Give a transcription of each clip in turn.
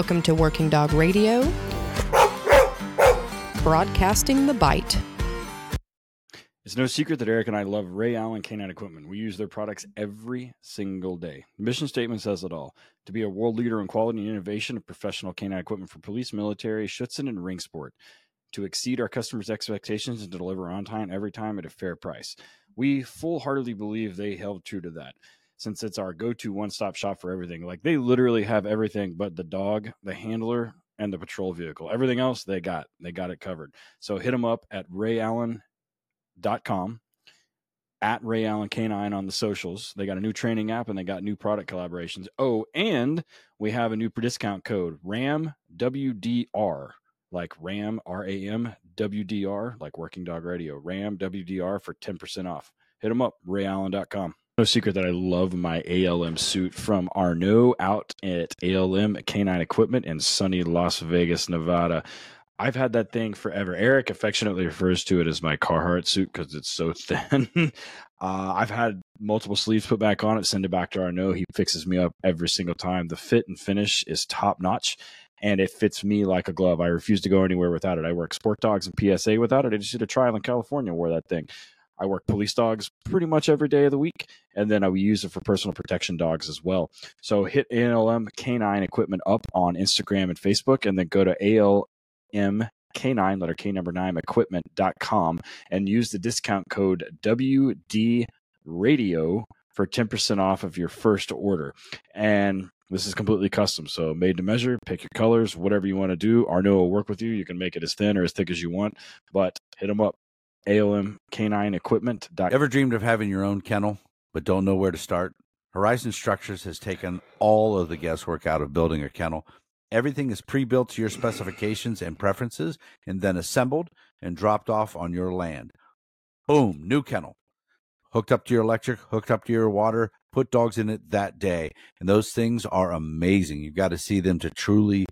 Welcome to Working Dog Radio, broadcasting the bite. It's no secret that Eric and I love Ray Allen Canine Equipment. We use their products every single day. The mission statement says it all. To be a world leader in quality and innovation of professional canine equipment for police, military, Schutzen, and ring sport. To exceed our customers' expectations and deliver on time every time at a fair price. We full-heartedly believe they held true to that, since it's our go-to one-stop shop for everything. Like, they literally have everything but the dog, the handler, and the patrol vehicle. Everything else they got. They got it covered. So hit them up at RayAllen.com, at RayAllenK9 on the socials. They got a new training app, and they got new product collaborations. Oh, and we have a new discount code, RAMWDR, like RAM, R-A-M, W-D-R, like Working Dog Radio, RAM, WDR for 10% off. Hit them up, RayAllen.com. No secret that I love my ALM suit from Arno out at ALM Canine Equipment in sunny Las Vegas, Nevada. I've had that thing forever. Eric affectionately refers to it as my Carhartt suit because it's so thin. I've had multiple sleeves put back on it, send it back to Arno. He fixes me up every single time. The fit and finish is top notch, and it fits me like a glove. I refuse to go anywhere without it. I work sport dogs and PSA without it. I just did a trial in California, wore that thing. I work police dogs pretty much every day of the week, and then I use it for personal protection dogs as well. So hit ALM Canine Equipment up on Instagram and Facebook, and then go to ALM Canine, letter K number 9, equipment.com, and use the discount code WDRadio for 10% off of your first order. And this is completely custom, so made to measure, pick your colors, whatever you want to do. Arno will work with you. You can make it as thin or as thick as you want, but hit them up. ALMCanineEquipment.com. Ever dreamed of having your own kennel, but don't know where to start? Horizon Structures has taken all of the guesswork out of building a kennel. Everything is pre-built to your specifications and preferences, and then assembled and dropped off on your land. Boom, new kennel. Hooked up to your electric, hooked up to your water, put dogs in it that day. And those things are amazing. You've got to see them to truly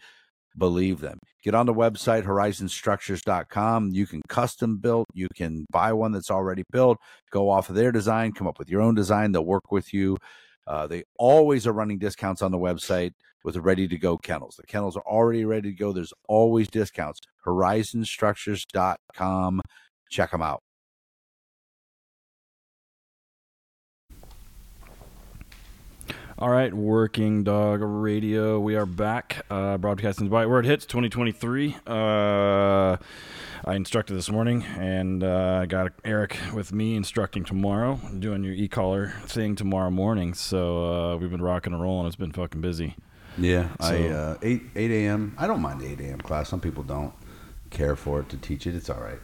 believe them. Get on the website, horizonstructures.com. You can custom build. You can buy one that's already built. Go off of their design. Come up with your own design. They'll work with you. They always are running discounts on the website with ready-to-go kennels. The kennels are already ready to go. There's always discounts. horizonstructures.com. Check them out. All right, Working Dog Radio. We are back, broadcasting the Bite Word Hits 2023. I instructed this morning, and I got Eric with me instructing tomorrow. I'm doing your e-collar thing tomorrow morning. So we've been rocking and rolling. It's been fucking busy. Yeah, so, I 8 a.m. I don't mind the 8 a.m. class. Some people don't care for it to teach it. It's all right.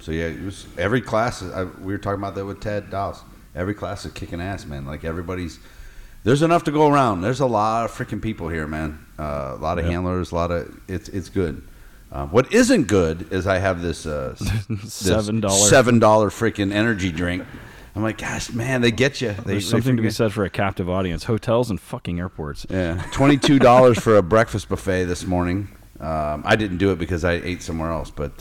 So yeah, it was every class. We were talking about that with Ted Dawes. Every class is kicking ass, man. Like everybody's. There's enough to go around. There's a lot of freaking people here, man. A lot of handlers, a lot of it's good. What isn't good is I have this $7 freaking energy drink. I'm like, gosh, man, they get you. There's something to be said for a captive audience. Hotels and fucking airports. Yeah, $22 for a breakfast buffet this morning. I didn't do it because I ate somewhere else, but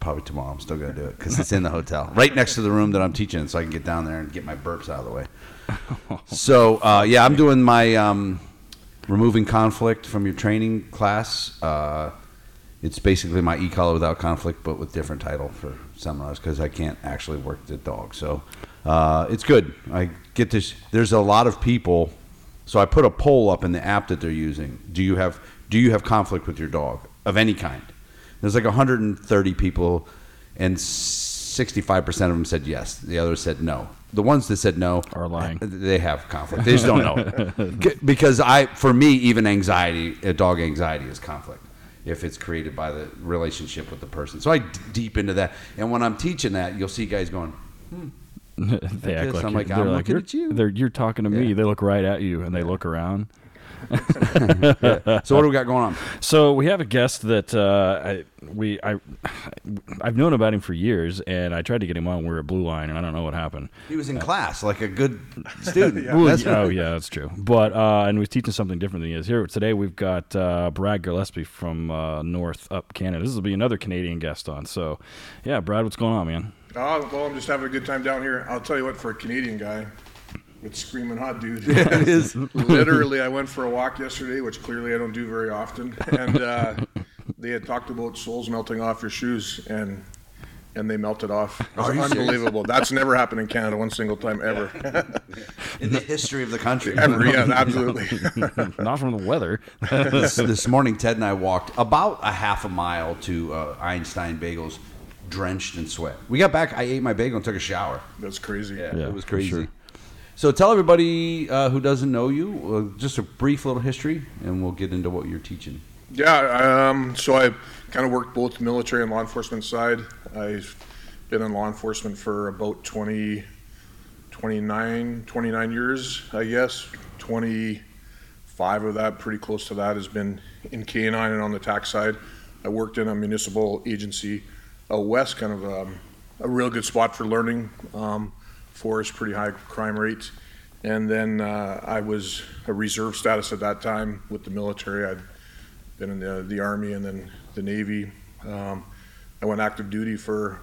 probably tomorrow I'm still going to do it because it's in the hotel, right next to the room that I'm teaching in, so I can get down there and get my burps out of the way. So, yeah, I'm doing my removing conflict from your training class. It's basically my e-collar without conflict, but with different title for seminars because I can't actually work the dog. So it's good. I get this. There's a lot of people. So I put a poll up in the app that they're using. Do you have conflict with your dog of any kind? There's like 130 people, and 65% of them said yes. The others said no. The ones that said no are lying. They have conflict. They just don't know. Because even anxiety, dog anxiety is conflict if it's created by the relationship with the person. So I deep into that. And when I'm teaching that, you'll see guys going, they act like I'm looking at you. You're talking to me. They look right at you, and they look around. Yeah. So what do we got going on? So we have a guest that I've known about him for years, and I tried to get him on. We were at Blue Line, and I don't know what happened. He was in class, like a good student. Yeah. That's true. But and we're teaching something different than he is here today. We've got Brad Gillespie from North Up Canada. This will be another Canadian guest on. So yeah, Brad, what's going on, man? Oh, well, I'm just having a good time down here. I'll tell you what, for a Canadian guy, It's screaming hot, dude. Yeah, it is. Literally, I went for a walk yesterday, which clearly I don't do very often, and they had talked about soles melting off your shoes, and they melted off. It was unbelievable. Serious? That's never happened in Canada one single time ever. In the history of the country. Ever, yeah, absolutely. Not from the weather. This morning, Ted and I walked about a half a mile to Einstein Bagels, drenched in sweat. We got back, I ate my bagel and took a shower. That's crazy. Yeah, it was crazy. Sure. So tell everybody who doesn't know you, just a brief little history, and we'll get into what you're teaching. Yeah, so I kind of worked both the military and law enforcement side. I've been in law enforcement for about 29 years, I guess. 25 of that, pretty close to that, has been in K-9 and on the tax side. I worked in a municipal agency out west, kind of a real good spot for learning. Forest, pretty high crime rates. And then I was a reserve status at that time with the military. I'd been in the Army and then the Navy. I went active duty for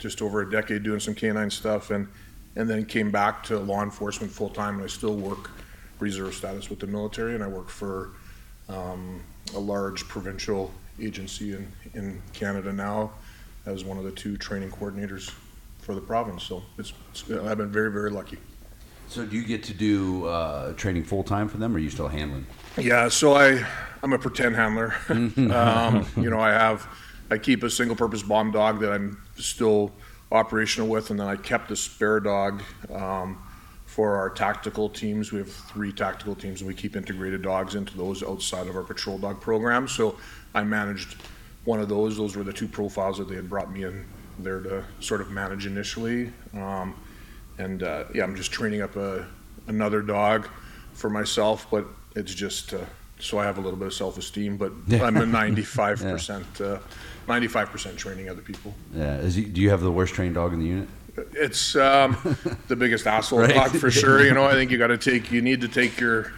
just over a decade doing some canine stuff, and then came back to law enforcement full time, and I still work reserve status with the military, and I work for a large provincial agency in Canada now as one of the two training coordinators for the province. So it's I've been very, very lucky. So do you get to do training full time for them, or are you still handling? Yeah, so I'm a pretend handler. I keep a single purpose bomb dog that I'm still operational with, and then I kept a spare dog for our tactical teams. We have three tactical teams, and we keep integrated dogs into those outside of our patrol dog program. So I managed one of those. Those were the two profiles that they had brought me in there to sort of manage initially. I'm just training up another dog for myself, but it's just so I have a little bit of self-esteem, but I'm a 95% 95% training other people. Yeah. Do you have the worst trained dog in the unit? It's the biggest asshole right? dog for sure. You know, I think you take the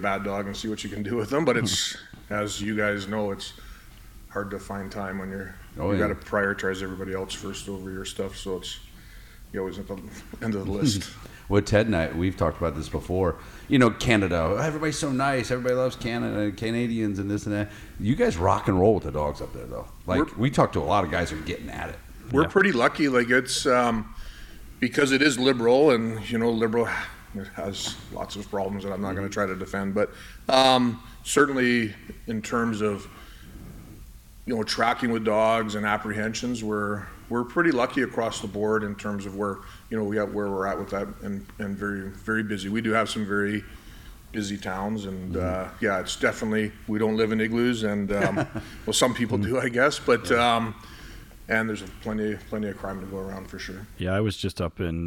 bad dog and see what you can do with them. But it's, as you guys know, it's hard to find time when you're got to prioritize everybody else first over your stuff. So you always at the end of the list. Well, Ted and I, we've talked about this before. You know, Canada, everybody's so nice. Everybody loves Canada, Canadians and this and that. You guys rock and roll with the dogs up there, though. Like, we talk to a lot of guys who are getting at it. We're pretty lucky. Like, it's because it is liberal, and, you know, liberal has lots of problems that I'm not going to try to defend. But certainly in terms of, you know, tracking with dogs and apprehensions, we're pretty lucky across the board in terms of where, you know, we got where we're at with that, and very, very busy. We do have some very busy towns, and it's definitely, we don't live in igloos, and well, some people do, I guess, but and there's plenty of crime to go around for sure. Yeah, I was just up in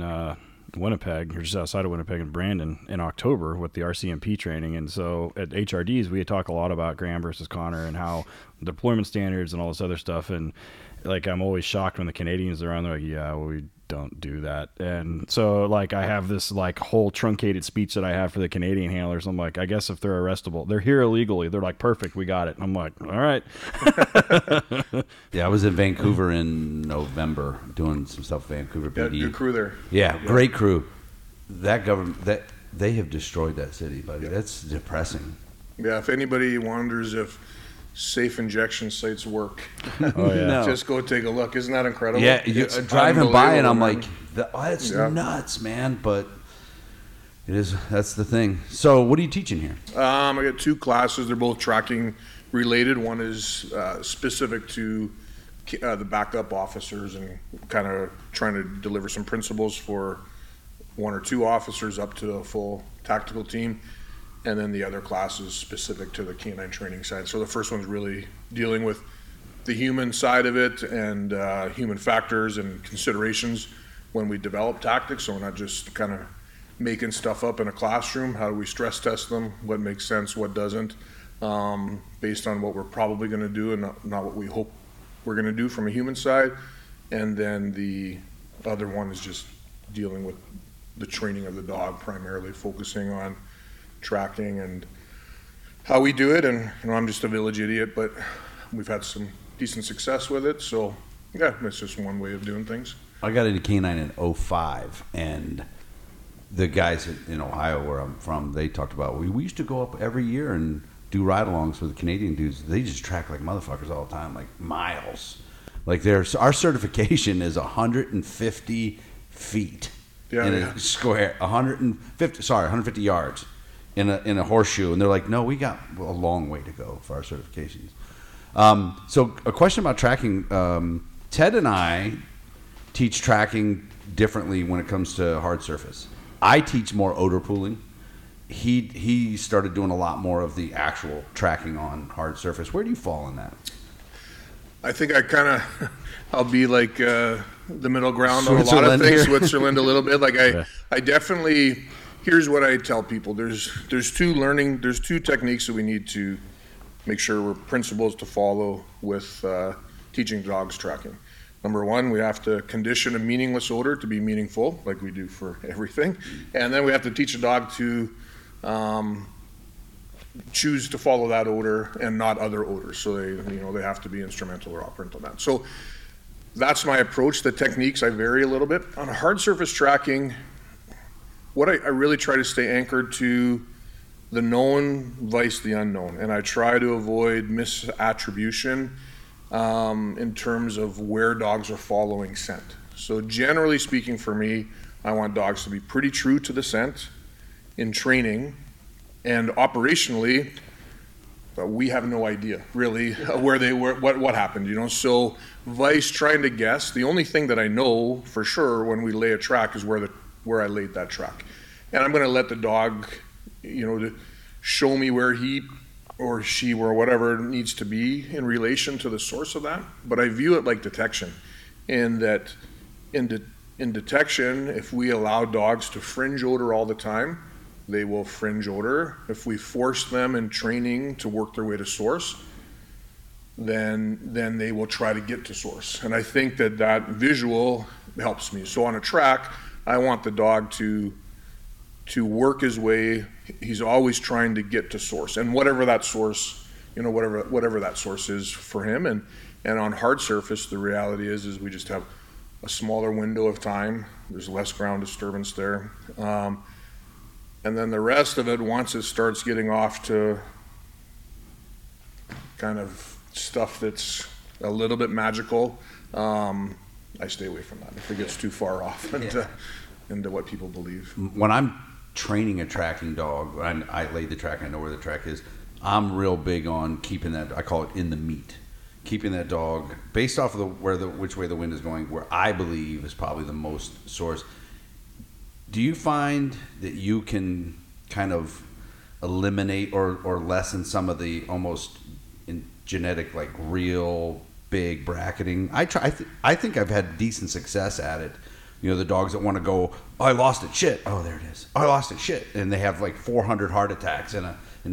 Winnipeg, or just outside of Winnipeg in Brandon in October with the RCMP training. And so at HRDs, we talk a lot about Graham versus Connor and how deployment standards and all this other stuff. And like, I'm always shocked when the Canadians are on, they're like, yeah, well, we don't do that. And so like, I have this like whole truncated speech that I have for the Canadian handlers. I'm like, I guess if they're arrestable, they're here illegally. They're like, perfect, we got it. And I'm like, all right. Yeah, I was in Vancouver in November doing some stuff. Vancouver PD. Good crew there. Yeah, great crew. That government, that they have destroyed that city, buddy. Yeah. That's depressing. Yeah, if anybody wonders if safe injection sites work, just go take a look. Isn't that incredible? Yeah, you're driving by and I'm like, that's nuts, man. But it is, that's the thing. So what are you teaching here? I got two classes. They're both tracking related. One is specific to the backup officers and kind of trying to deliver some principles for one or two officers up to a full tactical team. And then the other class is specific to the canine training side. So the first one's really dealing with the human side of it and human factors and considerations when we develop tactics. So we're not just kind of making stuff up in a classroom. How do we stress test them? What makes sense? What doesn't? Based on what we're probably going to do and not what we hope we're going to do from a human side. And then the other one is just dealing with the training of the dog, primarily focusing on tracking and how we do it. And you know, I'm just a village idiot, but we've had some decent success with it. So yeah, it's just one way of doing things. I got into canine in 2005, and the guys in Ohio, where I'm from, they talked about, we used to go up every year and do ride-alongs with the Canadian dudes. They just track like motherfuckers all the time, like miles. Like our certification is 150 feet in a square, 150 yards in a horseshoe. And they're like, no, we got a long way to go for our certifications. So a question about tracking. Ted and I teach tracking differently when it comes to hard surface. I teach more odor pooling. He started doing a lot more of the actual tracking on hard surface. Where do you fall in that? I think I kind of, I'll be like the middle ground on a lot of things. Switzerland a little bit. Like I definitely, here's what I tell people. There's two techniques that we need to make sure we're principles to follow with teaching dogs tracking. Number one, we have to condition a meaningless odor to be meaningful, like we do for everything. And then we have to teach a dog to choose to follow that odor and not other odors. So they have to be instrumental or operant on that. So that's my approach. The techniques, I vary a little bit. On hard surface tracking, what I really try to stay anchored to the known vice the unknown. And I try to avoid misattribution in terms of where dogs are following scent. So generally speaking for me, I want dogs to be pretty true to the scent in training, and operationally, we have no idea really where they were, what happened, So vice trying to guess, the only thing that I know for sure when we lay a track is where I laid that track. And I'm gonna let the dog, to show me where he or she or whatever needs to be in relation to the source of that. But I view it like detection, in that in detection, if we allow dogs to fringe odor all the time, they will fringe odor. If we force them in training to work their way to source, then they will try to get to source. And I think that visual helps me. So on a track, I want the dog to work his way. He's always trying to get to source, and whatever that source, whatever that source is for him. And on hard surface, the reality is we just have a smaller window of time. There's less ground disturbance there. And then the rest of it, once it starts getting off to kind of stuff that's a little bit magical, I stay away from that if it gets too far off into what people believe. When I'm training a tracking dog, I laid the track, I know where the track is, I'm real big on keeping that, I call it in the meat, keeping that dog based off of which way the wind is going, where I believe is probably the most source. Do you find that you can kind of eliminate or lessen some of the almost genetic, like real big bracketing? I think I've had decent success at it. The dogs that want to go, oh, I lost it, shit. Oh, there it is. Oh, I lost it, shit. And they have like 400 heart attacks in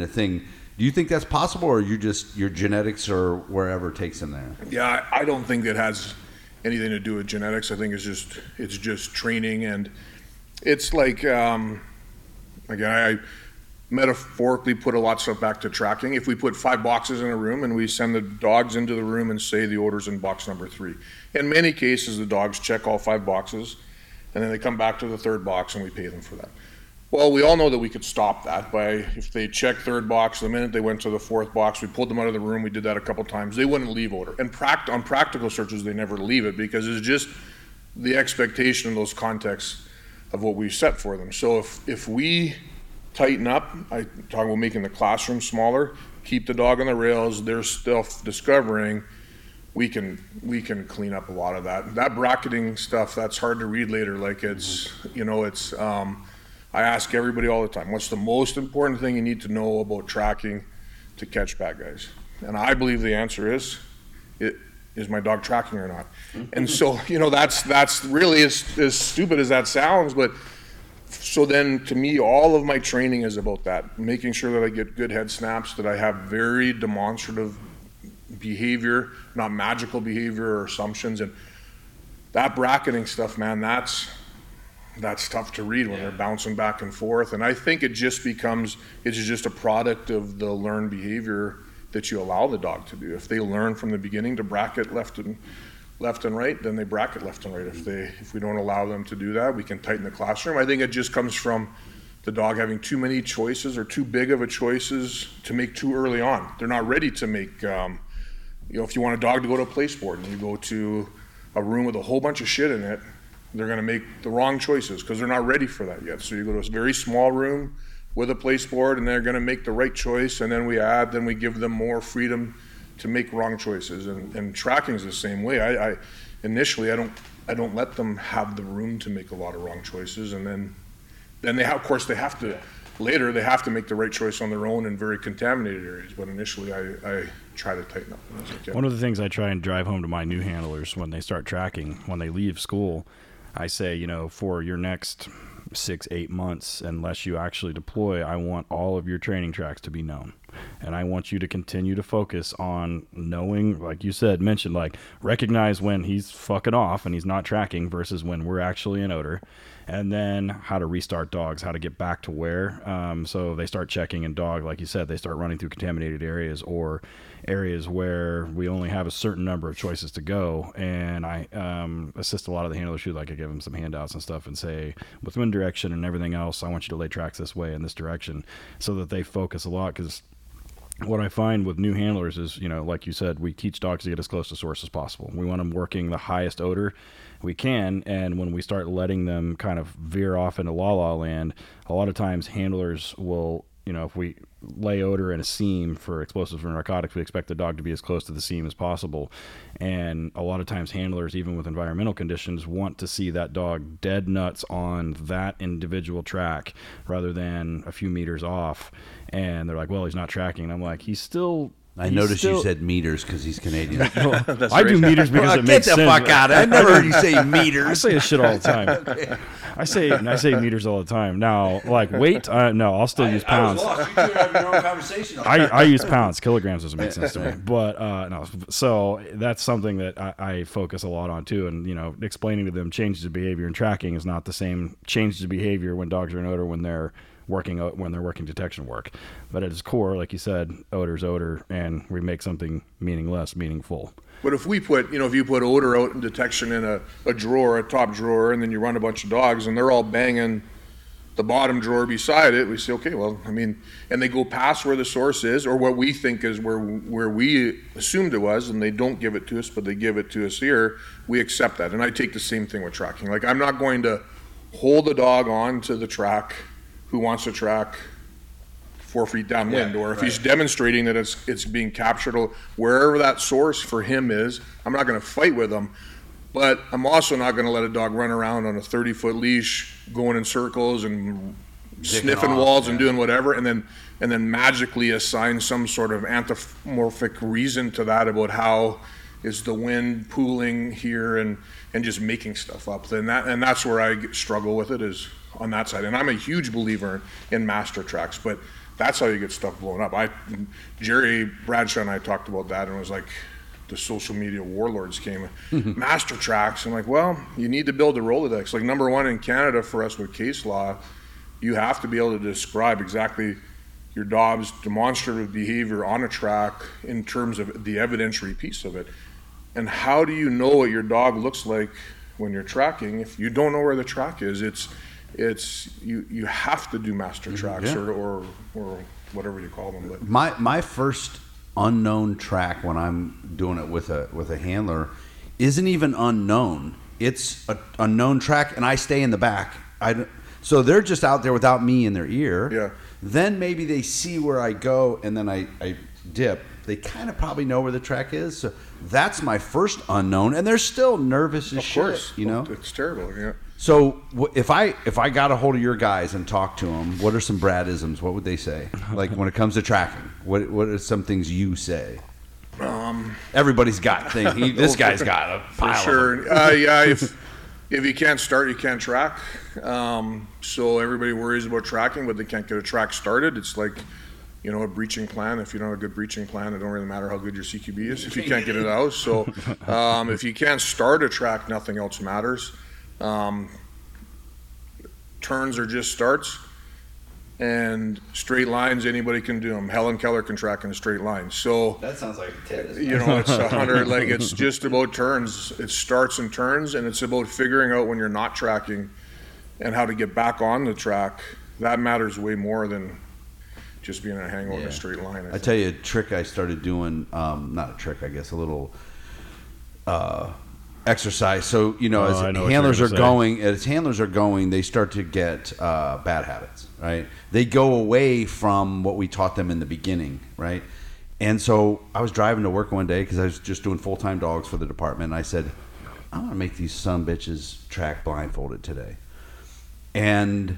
a thing. Do you think that's possible, or you just, your genetics or wherever takes them there? Yeah, I don't think it has anything to do with genetics. I think it's just training, and it's like, again, I metaphorically put a lot of stuff back to tracking. If we put 5 boxes in a room and we send the dogs into the room and say the order's in box number 3, in many cases the dogs check all 5 boxes and then they come back to the 3rd box and we pay them for that. Well, we all know that we could stop that by, if they check 3rd box, the minute they went to the 4th box, we pulled them out of the room. We did that a couple times. They wouldn't leave order. And on practical searches, they never leave it, because it's just the expectation in those contexts of what we've set for them. So if we tighten up, I talk about making the classroom smaller, keep the dog on the rails, they're still discovering, we can clean up a lot of that. That bracketing stuff, that's hard to read later. Like I ask everybody all the time, what's the most important thing you need to know about tracking to catch bad guys? And I believe the answer is my dog tracking or not? And so, that's really as stupid as that sounds, but so then to me, all of my training is about that, making sure that I get good head snaps, that I have very demonstrative behavior, not magical behavior or assumptions. And that bracketing stuff, man, that's tough to read when they're bouncing back and forth. And I think it's just a product of the learned behavior that you allow the dog to do. If they learn from the beginning to bracket left and left and right, then they bracket left and right. If we don't allow them to do that, we can tighten the classroom. I think it just comes from the dog having too many choices or too big of a choices to make too early on. They're not ready to make, if you want a dog to go to a play sport and you go to a room with a whole bunch of shit in it, they're going to make the wrong choices because they're not ready for that yet. So you go to a very small room with a place board and they're going to make the right choice, and then we give them more freedom to make wrong choices. And tracking is the same way. I initially don't let them have the room to make a lot of wrong choices, and then they have, of course they have to later, they have to make the right choice on their own in very contaminated areas, but initially I try to tighten up. One of the things I try and drive home to my new handlers when they start tracking, when they leave school, I say, for your next 6-8 months, unless you actually deploy, I want all of your training tracks to be known, and I want you to continue to focus on knowing, like you said, mentioned, like recognize when he's fucking off and he's not tracking versus when we're actually in odor, and then how to restart dogs, how to get back to where so they start checking in dog, like you said, they start running through contaminated areas or areas where we only have a certain number of choices to go. And I assist a lot of the handlers who, like, I give them some handouts and stuff and say, with wind direction and everything else, I want you to lay tracks this way in this direction, so that they focus a lot. Because what I find with new handlers is, like you said, we teach dogs to get as close to source as possible. We want them working the highest odor we can, and when we start letting them kind of veer off into la-la land, a lot of times handlers will, if we lay odor in a seam for explosives or narcotics, we expect the dog to be as close to the seam as possible. And a lot of times handlers, even with environmental conditions, want to see that dog dead nuts on that individual track rather than a few meters off. And they're like, well, he's not tracking. And I'm like, I noticed you said meters because he's Canadian. Well, I do meters because it makes sense. Get the fuck out! I never heard you say meters. I say this shit all the time. Okay. I say meters all the time. Now, like weight, no, I'll still use pounds. I was lost. You two have your own conversation. I use pounds. Kilograms doesn't make sense to me. But no, so that's something that I focus a lot on too. And explaining to them changes of behavior and tracking is not the same changes of behavior when dogs are in odor when they're working detection work. But at its core, like you said, odor's odor, and we make something meaningless meaningful. But if we put, if you put odor out in detection in a drawer, a top drawer, and then you run a bunch of dogs and they're all banging the bottom drawer beside it, we say, okay, well, and they go past where the source is, or what we think is where we assumed it was, and they don't give it to us, but they give it to us here, we accept that. And I take the same thing with tracking. Like, I'm not going to hold the dog on to the track who wants to track 4 feet downwind, or if he's demonstrating that it's being captured wherever that source for him is. I'm not going to fight with him, but I'm also not going to let a dog run around on a 30-foot leash going in circles and sniffing walls and doing whatever, and then magically assign some sort of anthropomorphic reason to that about how is the wind pooling here and just making stuff up. That's where I struggle with it, is on that side. And I'm a huge believer in master tracks, but that's how you get stuff blown up. Jerry Bradshaw and I talked about that, and it was like the social media warlords came. Master tracks. I'm like, well, you need to build a Rolodex. Like, number one in Canada for us with case law, you have to be able to describe exactly your dog's demonstrative behavior on a track in terms of the evidentiary piece of it. And how do you know what your dog looks like when you're tracking if you don't know where the track is? It's you have to do master tracks or whatever you call them. But my first unknown track when I'm doing it with a handler isn't even unknown. It's a unknown track, and I stay in the back. So they're just out there without me in their ear. Yeah. Then maybe they see where I go, and then I dip. They kind of probably know where the track is. So that's my first unknown, and they're still nervous as shit. Of course, it's terrible. Yeah. So if I got a hold of your guys and talked to them, what are some Bradisms? What would they say? Like, when it comes to tracking, what are some things you say? Everybody's got things. This guy's got a pile. For sure. If you can't start, you can't track. So everybody worries about tracking, but they can't get a track started. It's like, a breaching plan. If you don't have a good breaching plan, it don't really matter how good your CQB is if you can't get it out. So if you can't start a track, nothing else matters. Turns are just starts. and straight lines, anybody can do them. Helen Keller can track in a straight line. So that sounds like Ted. You know, it's 100, like it's just about turns. It starts and turns, and it's about figuring out when you're not tracking and how to get back on the track. That matters way more than just being a hangover in a straight line. I tell you a trick I started doing, not a trick, I guess, a little exercise. So, you know, as handlers are going, they start to get bad habits, right? They go away from what we taught them in the beginning, right? And so I was driving to work one day because I was just doing full-time dogs for the department. And I said, I'm going to make these sumbitches track blindfolded today. And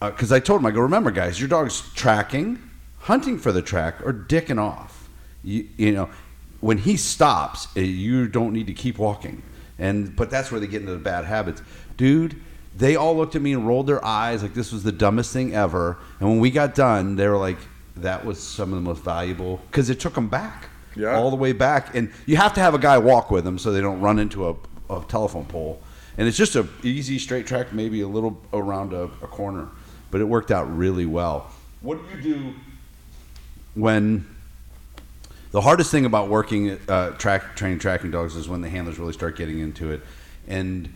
because I told him, I go, remember, guys, your dog's tracking, hunting for the track, or dicking off. You know, when he stops, you don't need to keep walking. But that's where they get into the bad habits. Dude, they all looked at me and rolled their eyes like this was the dumbest thing ever. And when we got done, they were like, that was some of the most valuable, because it took them back, all the way back. And you have to have a guy walk with them so they don't run into a telephone pole. And it's just an easy straight track, maybe a little around a corner. But it worked out really well. What do you do when the hardest thing about working tracking dogs is when the handlers really start getting into it? And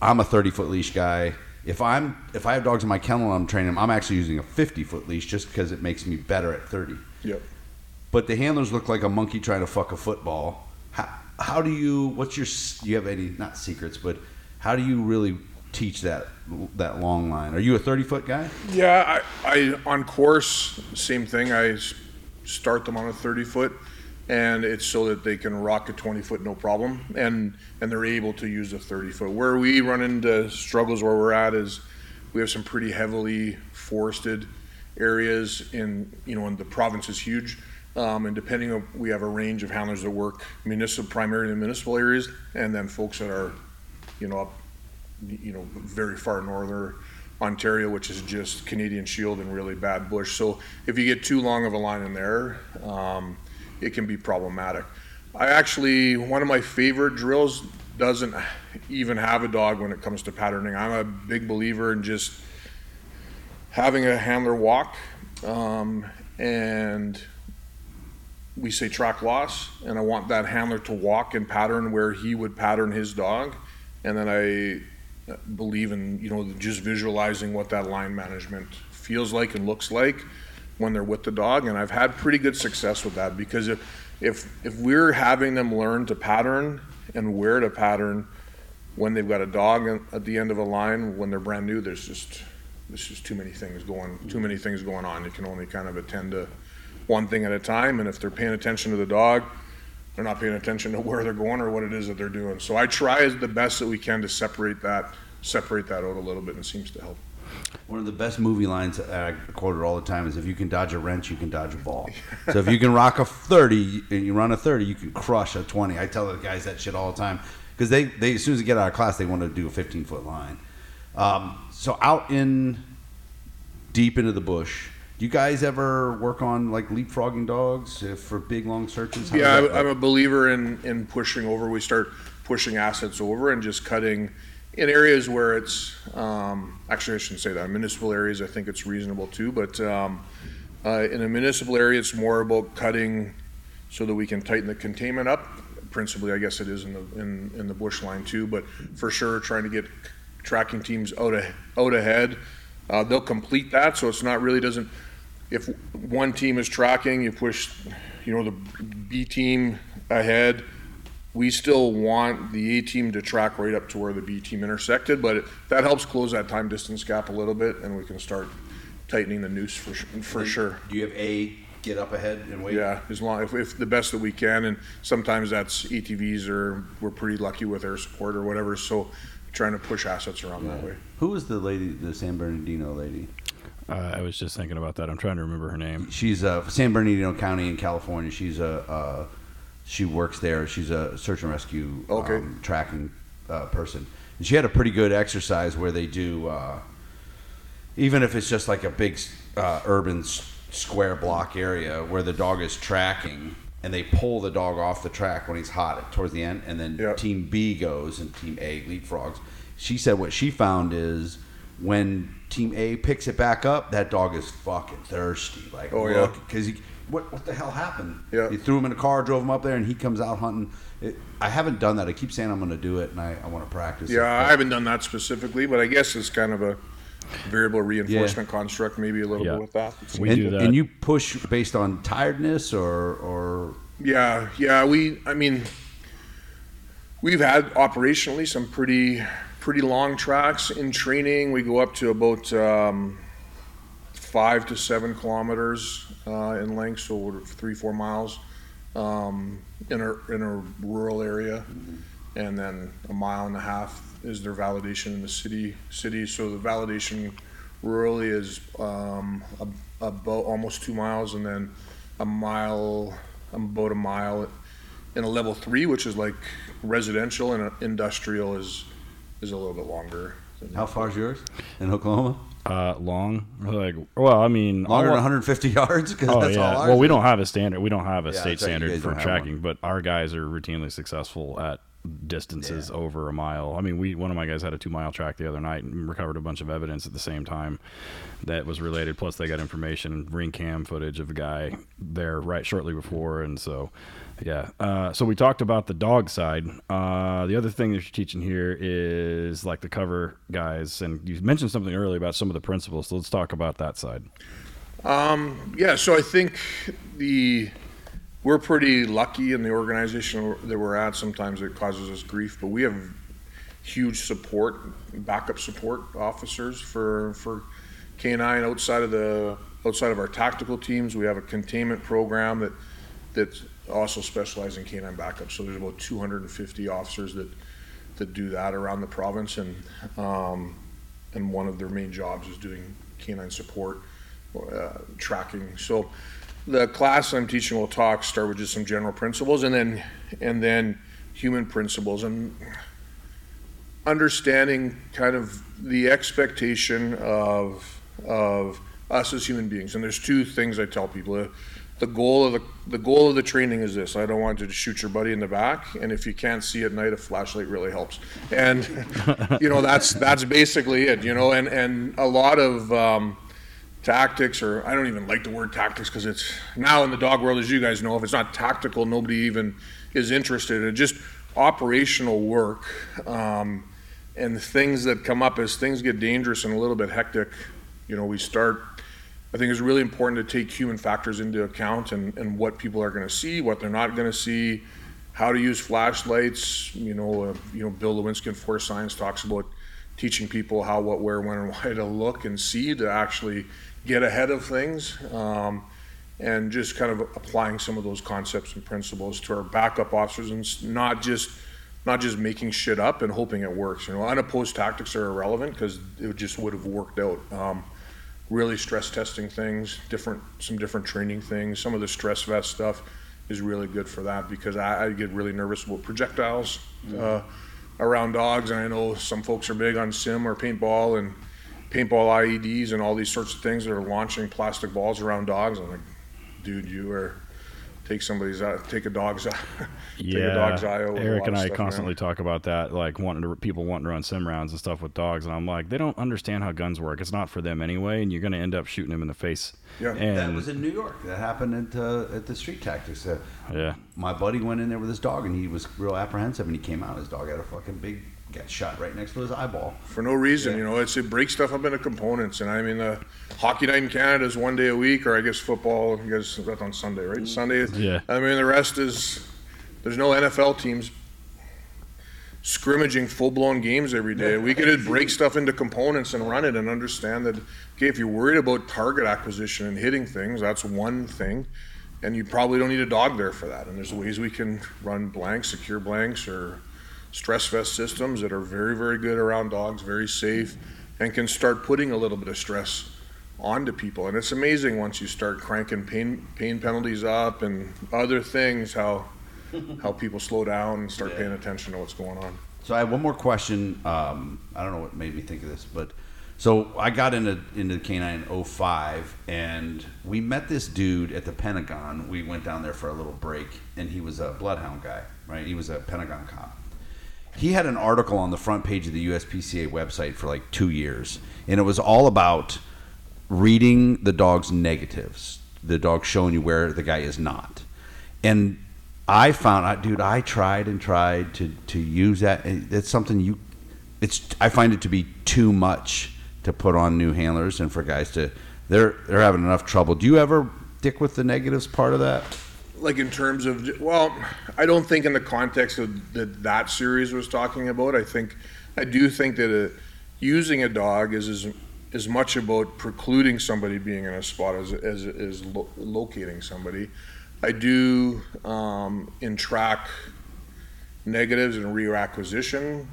I'm a 30-foot leash guy. If I have dogs in my kennel and I'm training them, I'm actually using a 50-foot leash just because it makes me better at 30. Yep. But the handlers look like a monkey trying to fuck a football. How do you? Do you have any not secrets, but how do you really teach that long line? Are you a 30-foot guy? Yeah, I on course, same thing. I start them on a 30-foot, and it's so that they can rock a 20-foot no problem, and they're able to use a 30-foot. Where we run into struggles where we're at is we have some pretty heavily forested areas and the province is huge. And depending on, we have a range of handlers that work primarily in municipal areas, and then folks that are, up very far northern Ontario, which is just Canadian Shield and really bad bush. So if you get too long of a line in there, it can be problematic. One of my favorite drills doesn't even have a dog when it comes to patterning. I'm a big believer in just having a handler walk, and we say track loss, and I want that handler to walk and pattern where he would pattern his dog. And then I believe in just visualizing what that line management feels like and looks like when they're with the dog, and I've had pretty good success with that, because if we're having them learn to pattern and where to pattern when they've got a dog at the end of a line when they're brand new, there's just too many things going on. You can only kind of attend to one thing at a time, and if they're paying attention to the dog, they're not paying attention to where they're going or what it is that they're doing. So I try the best that we can to separate that out a little bit, and it seems to help. One of the best movie lines that I quoted all the time is, if you can dodge a wrench, you can dodge a ball. So if you can rock a 30 and you run a 30, you can crush a 20. I tell the guys that shit all the time, because they as soon as they get out of class, they want to do a 15-foot line. So out in deep into the bush, do you guys ever work on like leapfrogging dogs for big long searches? I'm a believer in pushing over. We start pushing assets over and just cutting in areas where it's actually, I shouldn't say that. In municipal areas, I think it's reasonable too, but in a municipal area, it's more about cutting so that we can tighten the containment up. Principally, I guess it is in the bush line too, but for sure, trying to get tracking teams out ahead. They'll complete that, so it's not really doesn't. If one team is tracking, you push, the B team ahead. We still want the A team to track right up to where the B team intersected, but that helps close that time distance gap a little bit, and we can start tightening the noose for sure. Do you have A get up ahead and wait? Yeah, as long if the best that we can, and sometimes that's ATVs, or we're pretty lucky with air support or whatever. So trying to push assets around that way. Who was the lady, the San Bernardino lady? I was just thinking about that. I'm trying to remember her name. She's San Bernardino County in California. She's she works there. She's a search and rescue tracking person. And she had a pretty good exercise where they do, even if it's just like a big urban square block area where the dog is tracking, and they pull the dog off the track when he's hot towards the end, and then Team B goes and Team A leapfrogs. She said what she found is when Team A picks it back up, that dog is fucking thirsty. Like, oh, look, yeah. Because what the hell happened? Yeah. You threw him in a car, drove him up there, and he comes out hunting. I haven't done that. I keep saying I'm going to do it, and I want to practice. Yeah, I haven't done that specifically, but I guess it's kind of a variable reinforcement construct, maybe a little bit with that. We do that. And you push based on tiredness or... Yeah. We've had operationally some pretty long tracks in training. We go up to about 5 to 7 kilometers in length, so 3-4 miles in a rural area, and then 1.5 miles is their validation in the city. So the validation rurally is about almost 2 miles, and then about a mile in a level 3, which is like residential, and industrial is a little bit longer. How far is yours in Oklahoma? Long, like, well, I mean, longer than 150 yards. Because that's all ours. Well, we don't have a standard. We don't have a state standard for tracking, but our guys are routinely successful at distances over a mile. I mean, one of my guys had a 2-mile track the other night and recovered a bunch of evidence at the same time that was related. Plus, they got information, ring cam footage of a guy there right shortly before, and so. Yeah. So we talked about the dog side. The other thing that you're teaching here is like the cover guys. And you mentioned something earlier about some of the principles. So let's talk about that side. So I think we're pretty lucky in the organization that we're at. Sometimes it causes us grief, but we have huge support, backup support officers for K9 outside of our tactical teams. We have a containment program that's also specialize in canine backup. So there's about 250 officers that do that around the province, and one of their main jobs is doing canine support, tracking. So the class I'm teaching will start with just some general principles, and then human principles, and understanding kind of the expectation of us as human beings. And there's two things I tell people. The goal of the training is this. I don't want you to shoot your buddy in the back, and if you can't see at night, a flashlight really helps. And that's basically it. And a lot of tactics, or I don't even like the word tactics, because it's now in the dog world, as you guys know, if it's not tactical, nobody even is interested. It's just operational work, and things that come up as things get dangerous and a little bit hectic. We start. I think it's really important to take human factors into account, and what people are going to see, what they're not going to see, how to use flashlights. Bill Lewinsky in Forest Science talks about teaching people how, what, where, when, and why to look and see to actually get ahead of things, and just kind of applying some of those concepts and principles to our backup officers, and not just making shit up and hoping it works. Unopposed tactics are irrelevant because it just would have worked out. Really stress testing things, some different training things. Some of the stress vest stuff is really good for that, because I get really nervous about projectiles around dogs. And I know some folks are big on sim or paintball and paintball IEDs and all these sorts of things that are launching plastic balls around dogs. I'm like, dude, you are... Take a dog's eye. Take a dog's eye over. Eric and I constantly talk about that, like people wanting to run sim rounds and stuff with dogs, and I'm like, they don't understand how guns work. It's not for them anyway, and you're going to end up shooting them in the face. Yeah, and that was in New York. That happened at the Street Tactics. My buddy went in there with his dog, and he was real apprehensive, and he came out. His dog had a fucking big got shot right next to his eyeball for no reason. It breaks stuff up into components. And I mean, the Hockey Night in Canada is one day a week, or I guess football. You guys, that's on Sunday, right? Sunday. Yeah. I mean, the rest is there's no NFL teams scrimmaging full-blown games every day. We could just break stuff into components and run it, and understand that. Okay, if you're worried about target acquisition and hitting things, that's one thing, and you probably don't need a dog there for that. And there's ways we can run blanks, secure blanks, or stress vest systems that are very, very good around dogs, very safe, and can start putting a little bit of stress onto people. And it's amazing once you start cranking pain penalties up and other things, how people slow down and start paying attention to what's going on. So I have one more question. I don't know what made me think of this, but so I got into canine in 2005, and we met this dude at the Pentagon. We went down there for a little break, and he was a bloodhound guy, right? He was a Pentagon cop. He had an article on the front page of the USPCA website for like 2 years, and it was all about reading the dog's negatives, the dog showing you where the guy is not. And I found out, dude, I tried and tried to use that. It's something you, it's, I find it to be too much to put on new handlers and for guys to, they're having enough trouble. Do you ever dick with the negatives part of that? Like in terms of, well, I don't think in the context of that series was talking about. I do think that using a dog is as much about precluding somebody being in a spot as locating somebody. I do in track negatives and reacquisition.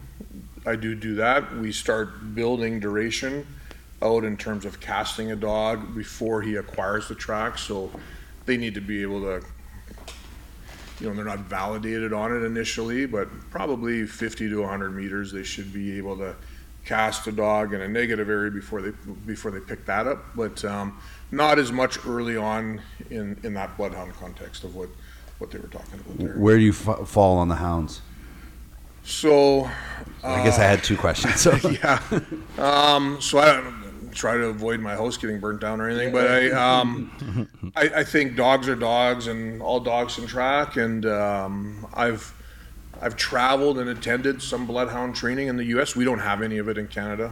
I do that. We start building duration out in terms of casting a dog before he acquires the track. So they need to be able to, you know, they're not validated on it initially, but probably 50 to 100 meters, they should be able to cast a dog in a negative area before they pick that up. But not as much early on in that bloodhound context of what they were talking about there. Where do you fall on the hounds? So I guess I had two questions. So. Yeah. So I don't try to avoid my house getting burnt down or anything, but I think dogs are dogs and all dogs can track. And I've traveled and attended some bloodhound training in the U.S. We don't have any of it in Canada.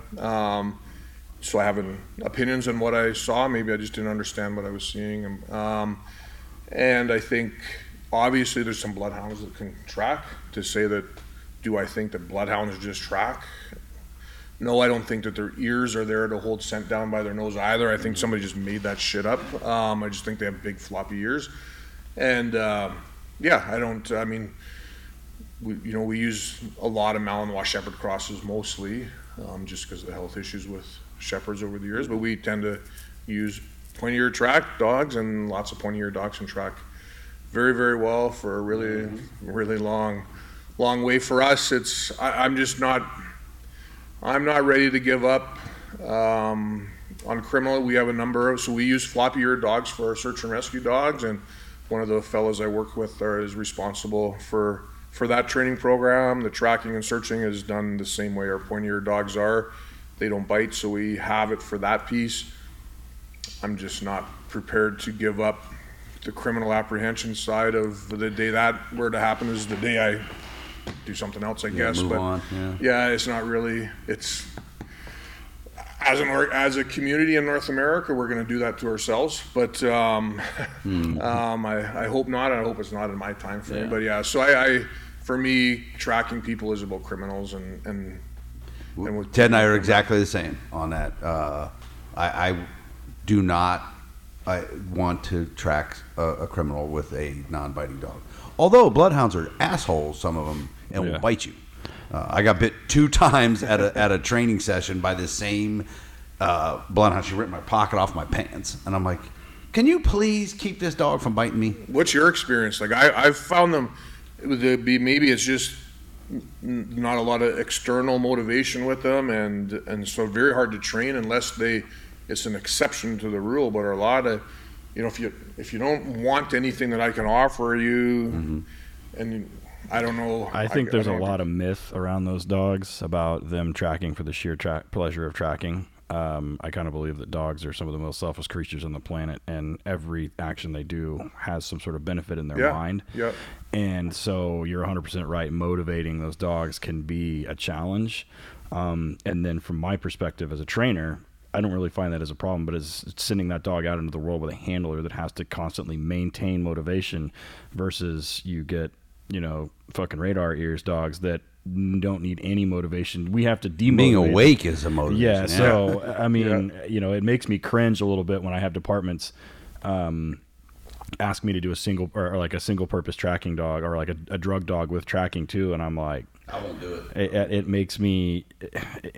So I have opinions on what I saw. Maybe I just didn't understand what I was seeing. And I think obviously there's some bloodhounds that can track. To say that, do I think that bloodhounds just track? No, I don't think that their ears are there to hold scent down by their nose either. I think somebody just made that shit up. I just think they have big floppy ears. And we use a lot of Malinois Shepherd crosses mostly, just because of the health issues with shepherds over the years. But we tend to use pointy-ear track dogs, and lots of pointy-ear dogs can track very, very well for a really, really long way. For us, it's I'm not ready to give up on criminal. We have a number of, so we use floppy-ear dogs for our search and rescue dogs, and one of the fellows I work with is responsible for that training program. The tracking and searching is done the same way our pointy-ear dogs are. They don't bite, so we have it for that piece. I'm just not prepared to give up the criminal apprehension side of the day that were to happen is the day I do something else, I guess. Move on. Yeah, it's not really, it's, as a community in North America, we're going to do that to ourselves, but I hope not. I hope it's not in my time frame. Yeah. But yeah, so I for me, tracking people is about criminals, and with Ted and I are exactly the same on that. I do not. I want to track a criminal with a non-biting dog. Although bloodhounds are assholes, some of them, and will bite you. I got bit 2 times at a training session by the same bloodhound. She ripped my pocket off my pants, and I'm like, "Can you please keep this dog from biting me?" What's your experience like? I've found them. Maybe it's just not a lot of external motivation with them, and so very hard to train unless they. It's an exception to the rule, but a lot of, you know, if you don't want anything that I can offer you, and I don't know. I think there's a lot of myth around those dogs about them tracking for the sheer pleasure of tracking. I kind of believe that dogs are some of the most selfless creatures on the planet, and every action they do has some sort of benefit in their mind. Yeah. And so you're 100% right. Motivating those dogs can be a challenge. And then from my perspective as a trainer, I don't really find that as a problem, but it's sending that dog out into the world with a handler that has to constantly maintain motivation versus you get, you know, fucking radar ears dogs that don't need any motivation. We have to demotivate. Being awake is a motivation. Yeah, so, I mean, you know, it makes me cringe a little bit when I have departments ask me to do a single purpose tracking dog or like a drug dog with tracking too, and I'm like, I won't do it. It makes me,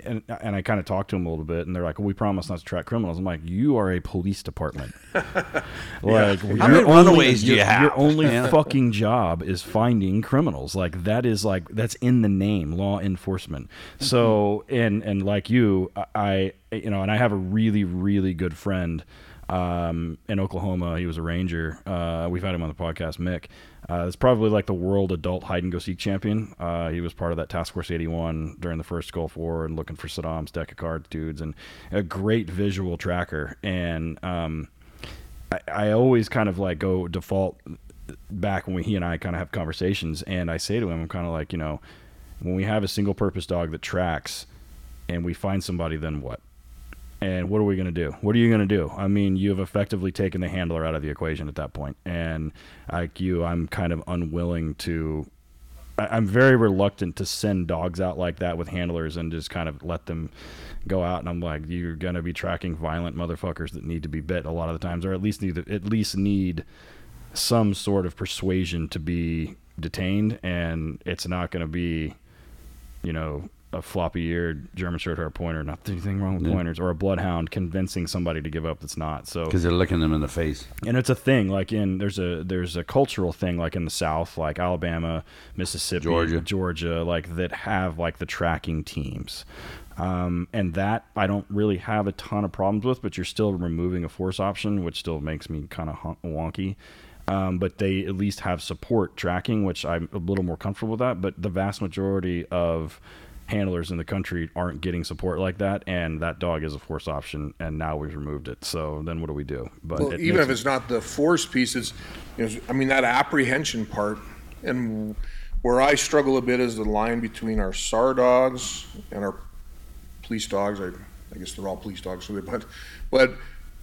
and I kind of talk to them a little bit, and they're like, well, we promise not to track criminals. I'm like, you are a police department. Like, how many runaways do you have? Your only fucking job is finding criminals. Like, that is like, that's in the name, law enforcement. So, and like you, I have a really, really good friend In Oklahoma, he was a ranger. We've had him on the podcast, Mick. It's probably like the world adult hide-and-go-seek champion. He was part of that Task Force 81 during the first Gulf War and looking for Saddam's deck of cards dudes, and a great visual tracker. And I always kind of like go default back when he and I kind of have conversations, and I say to him, I'm kind of like, you know, when we have a single-purpose dog that tracks and we find somebody, then what? And what are we going to do? What are you going to do? I mean, you have effectively taken the handler out of the equation at that point. And like you, I'm kind of unwilling to, I'm very reluctant to send dogs out like that with handlers and just kind of let them go out. And I'm like, you're going to be tracking violent motherfuckers that need to be bit a lot of the times, or at least need some sort of persuasion to be detained. And it's not going to be, you know, a floppy-eared German Shorthair pointer, not anything wrong with pointers, or a bloodhound convincing somebody to give up that's not. So because they're looking them in the face, and it's a thing. Like in there's a cultural thing, like in the South, like Alabama, Mississippi, Georgia, like that have like the tracking teams, and that I don't really have a ton of problems with. But you're still removing a force option, which still makes me kind of wonky. But they at least have support tracking, which I'm a little more comfortable with that. But the vast majority of handlers in the country aren't getting support like that, and that dog is a force option, and now we've removed it. So then what do we do? But well, even if it's not the force piece, it's, you know, I mean, that apprehension part. And where I struggle a bit is the line between our SAR dogs and our police dogs. I guess they're all police dogs, so they, but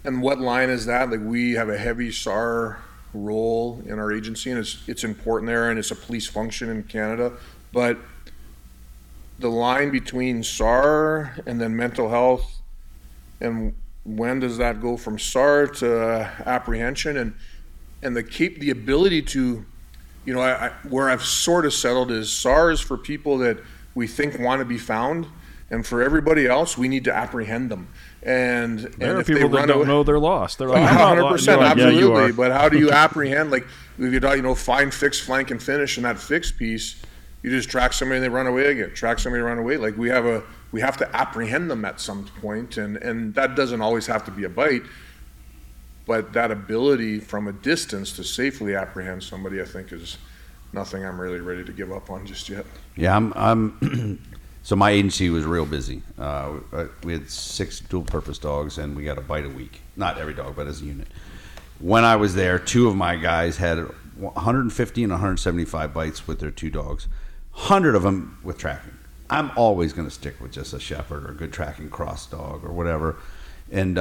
and what line is that? Like, we have a heavy SAR role in our agency, and it's important there, and it's a police function in Canada, but the line between SAR and then mental health, and when does that go from SAR to apprehension, and the ability to, you know, I where I've sort of settled is SAR is for people that we think want to be found, and for everybody else, we need to apprehend them. And there are people that don't know they're lost. They're like, 100%, absolutely. Yeah, but how do you apprehend? Like, if you don't, you know, find, fix, flank, and finish, and that fix piece. You just track somebody and they run away again. Track somebody and run away. Like, we have to apprehend them at some point, and that doesn't always have to be a bite, but that ability from a distance to safely apprehend somebody, I think, is nothing I'm really ready to give up on just yet. Yeah, I'm so my agency was real busy. We had 6 dual-purpose dogs, and we got a bite a week. Not every dog, but as a unit. When I was there, 2 of my guys had 150 and 175 bites with their 2 dogs. 100 of them with tracking. I'm always going to stick with just a shepherd or a good tracking cross dog or whatever, and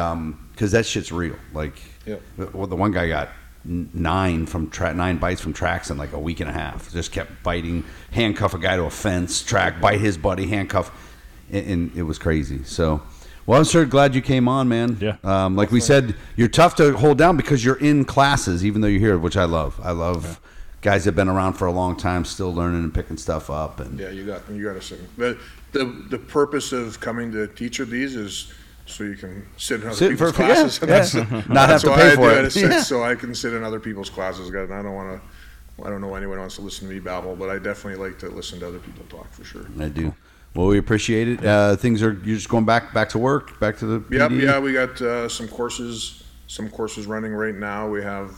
because that shit's real. Like, yeah. The one guy got 9 bites from tracks in like a week and a half. Just kept biting, handcuff a guy to a fence, track, bite his buddy, handcuff, and it was crazy. So, well, I'm sure glad you came on, man. Yeah. Like we said, you're tough to hold down because you're in classes, even though you're here, which I love. Yeah. Guys have been around for a long time, still learning and picking stuff up. And yeah, you got to sit. The purpose of coming to teach of these is so you can sit in other people's classes. Yeah, and not have to pay for it. Yeah. So I can sit in other people's classes. God, I don't know why anyone wants to listen to me babble, but I definitely like to listen to other people talk for sure. I do. Well, we appreciate it. You're just going back to work, back to the PD? Yep, yeah, we got some courses running right now. We have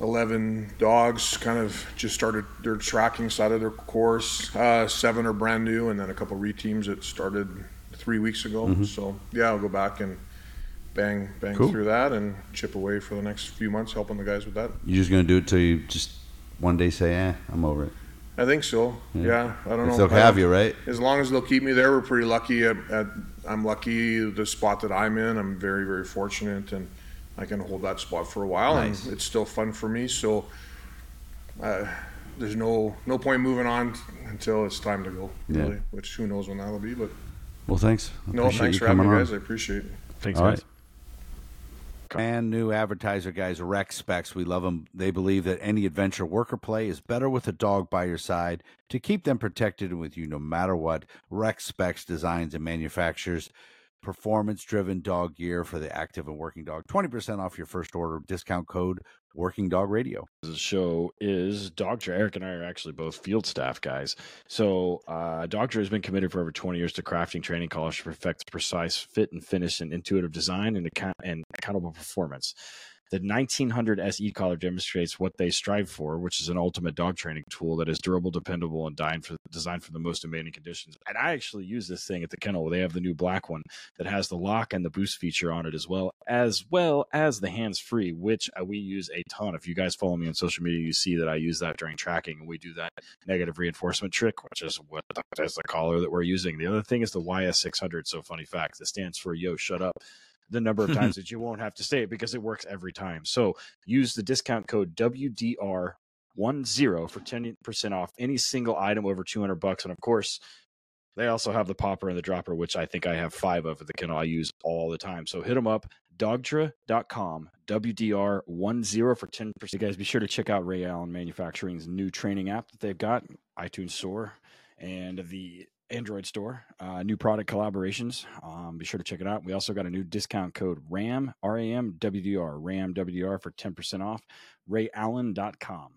11 dogs kind of just started their tracking side of their course. 7 are brand new, and then a couple reteams that started 3 weeks ago. Mm-hmm. So yeah, I'll go back and bang cool. through that and chip away for the next few months helping the guys with that. You're just gonna do it till you just one day say, I'm over it. I think so. Yeah. I don't know. They'll have you, right? As long as they'll keep me there, we're pretty lucky. I'm lucky the spot that I'm in. I'm very, very fortunate, and I can hold that spot for a while. Nice. And it's still fun for me. So there's no point moving on until it's time to go, really, yeah. Which who knows when that'll be. But well, thanks. Thanks for having me, guys. I appreciate it. Thanks, all guys. Right. Brand new advertiser, guys, Rex Specs. We love them. They believe that any adventure, work, or play is better with a dog by your side to keep them protected and with you no matter what. Rex Specs designs and manufactures performance-driven dog gear for the active and working dog. 20% off your first order. Discount code Working Dog Radio. The show is Dogtra. Eric and I are actually both field staff guys. So Dogtra has been committed for over 20 years to crafting training college to perfect precise fit and finish and intuitive design and accountable performance. The 1900 SE collar demonstrates what they strive for, which is an ultimate dog training tool that is durable, dependable, and designed for the most demanding conditions. And I actually use this thing at the kennel. They have the new black one that has the lock and the boost feature on it, as well as the hands-free, which we use a ton. If you guys follow me on social media, you see that I use that during tracking, and we do that negative reinforcement trick, which is what that's the collar that we're using. The other thing is the YS600. So funny fact, that stands for "Yo, shut up." The number of times that you won't have to say it, because it works every time. So use the discount code WDR10 for 10% off any single item over $200. And of course, they also have the popper and the dropper, which I think I have 5 of at the kennel. I use all the time. So hit them up, dogtra.com, WDR10 for 10%. You guys be sure to check out Ray Allen Manufacturing's new training app that they've got, iTunes Store, and the Android Store, new product collaborations. Be sure to check it out. We also got a new discount code, RAM, RAM, WDR, RAM, WDR for 10% off, RayAllenK9.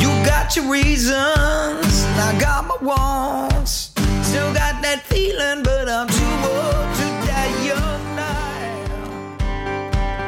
You got your reasons, I got my wants. Still got that feeling, but I'm too old to die young now.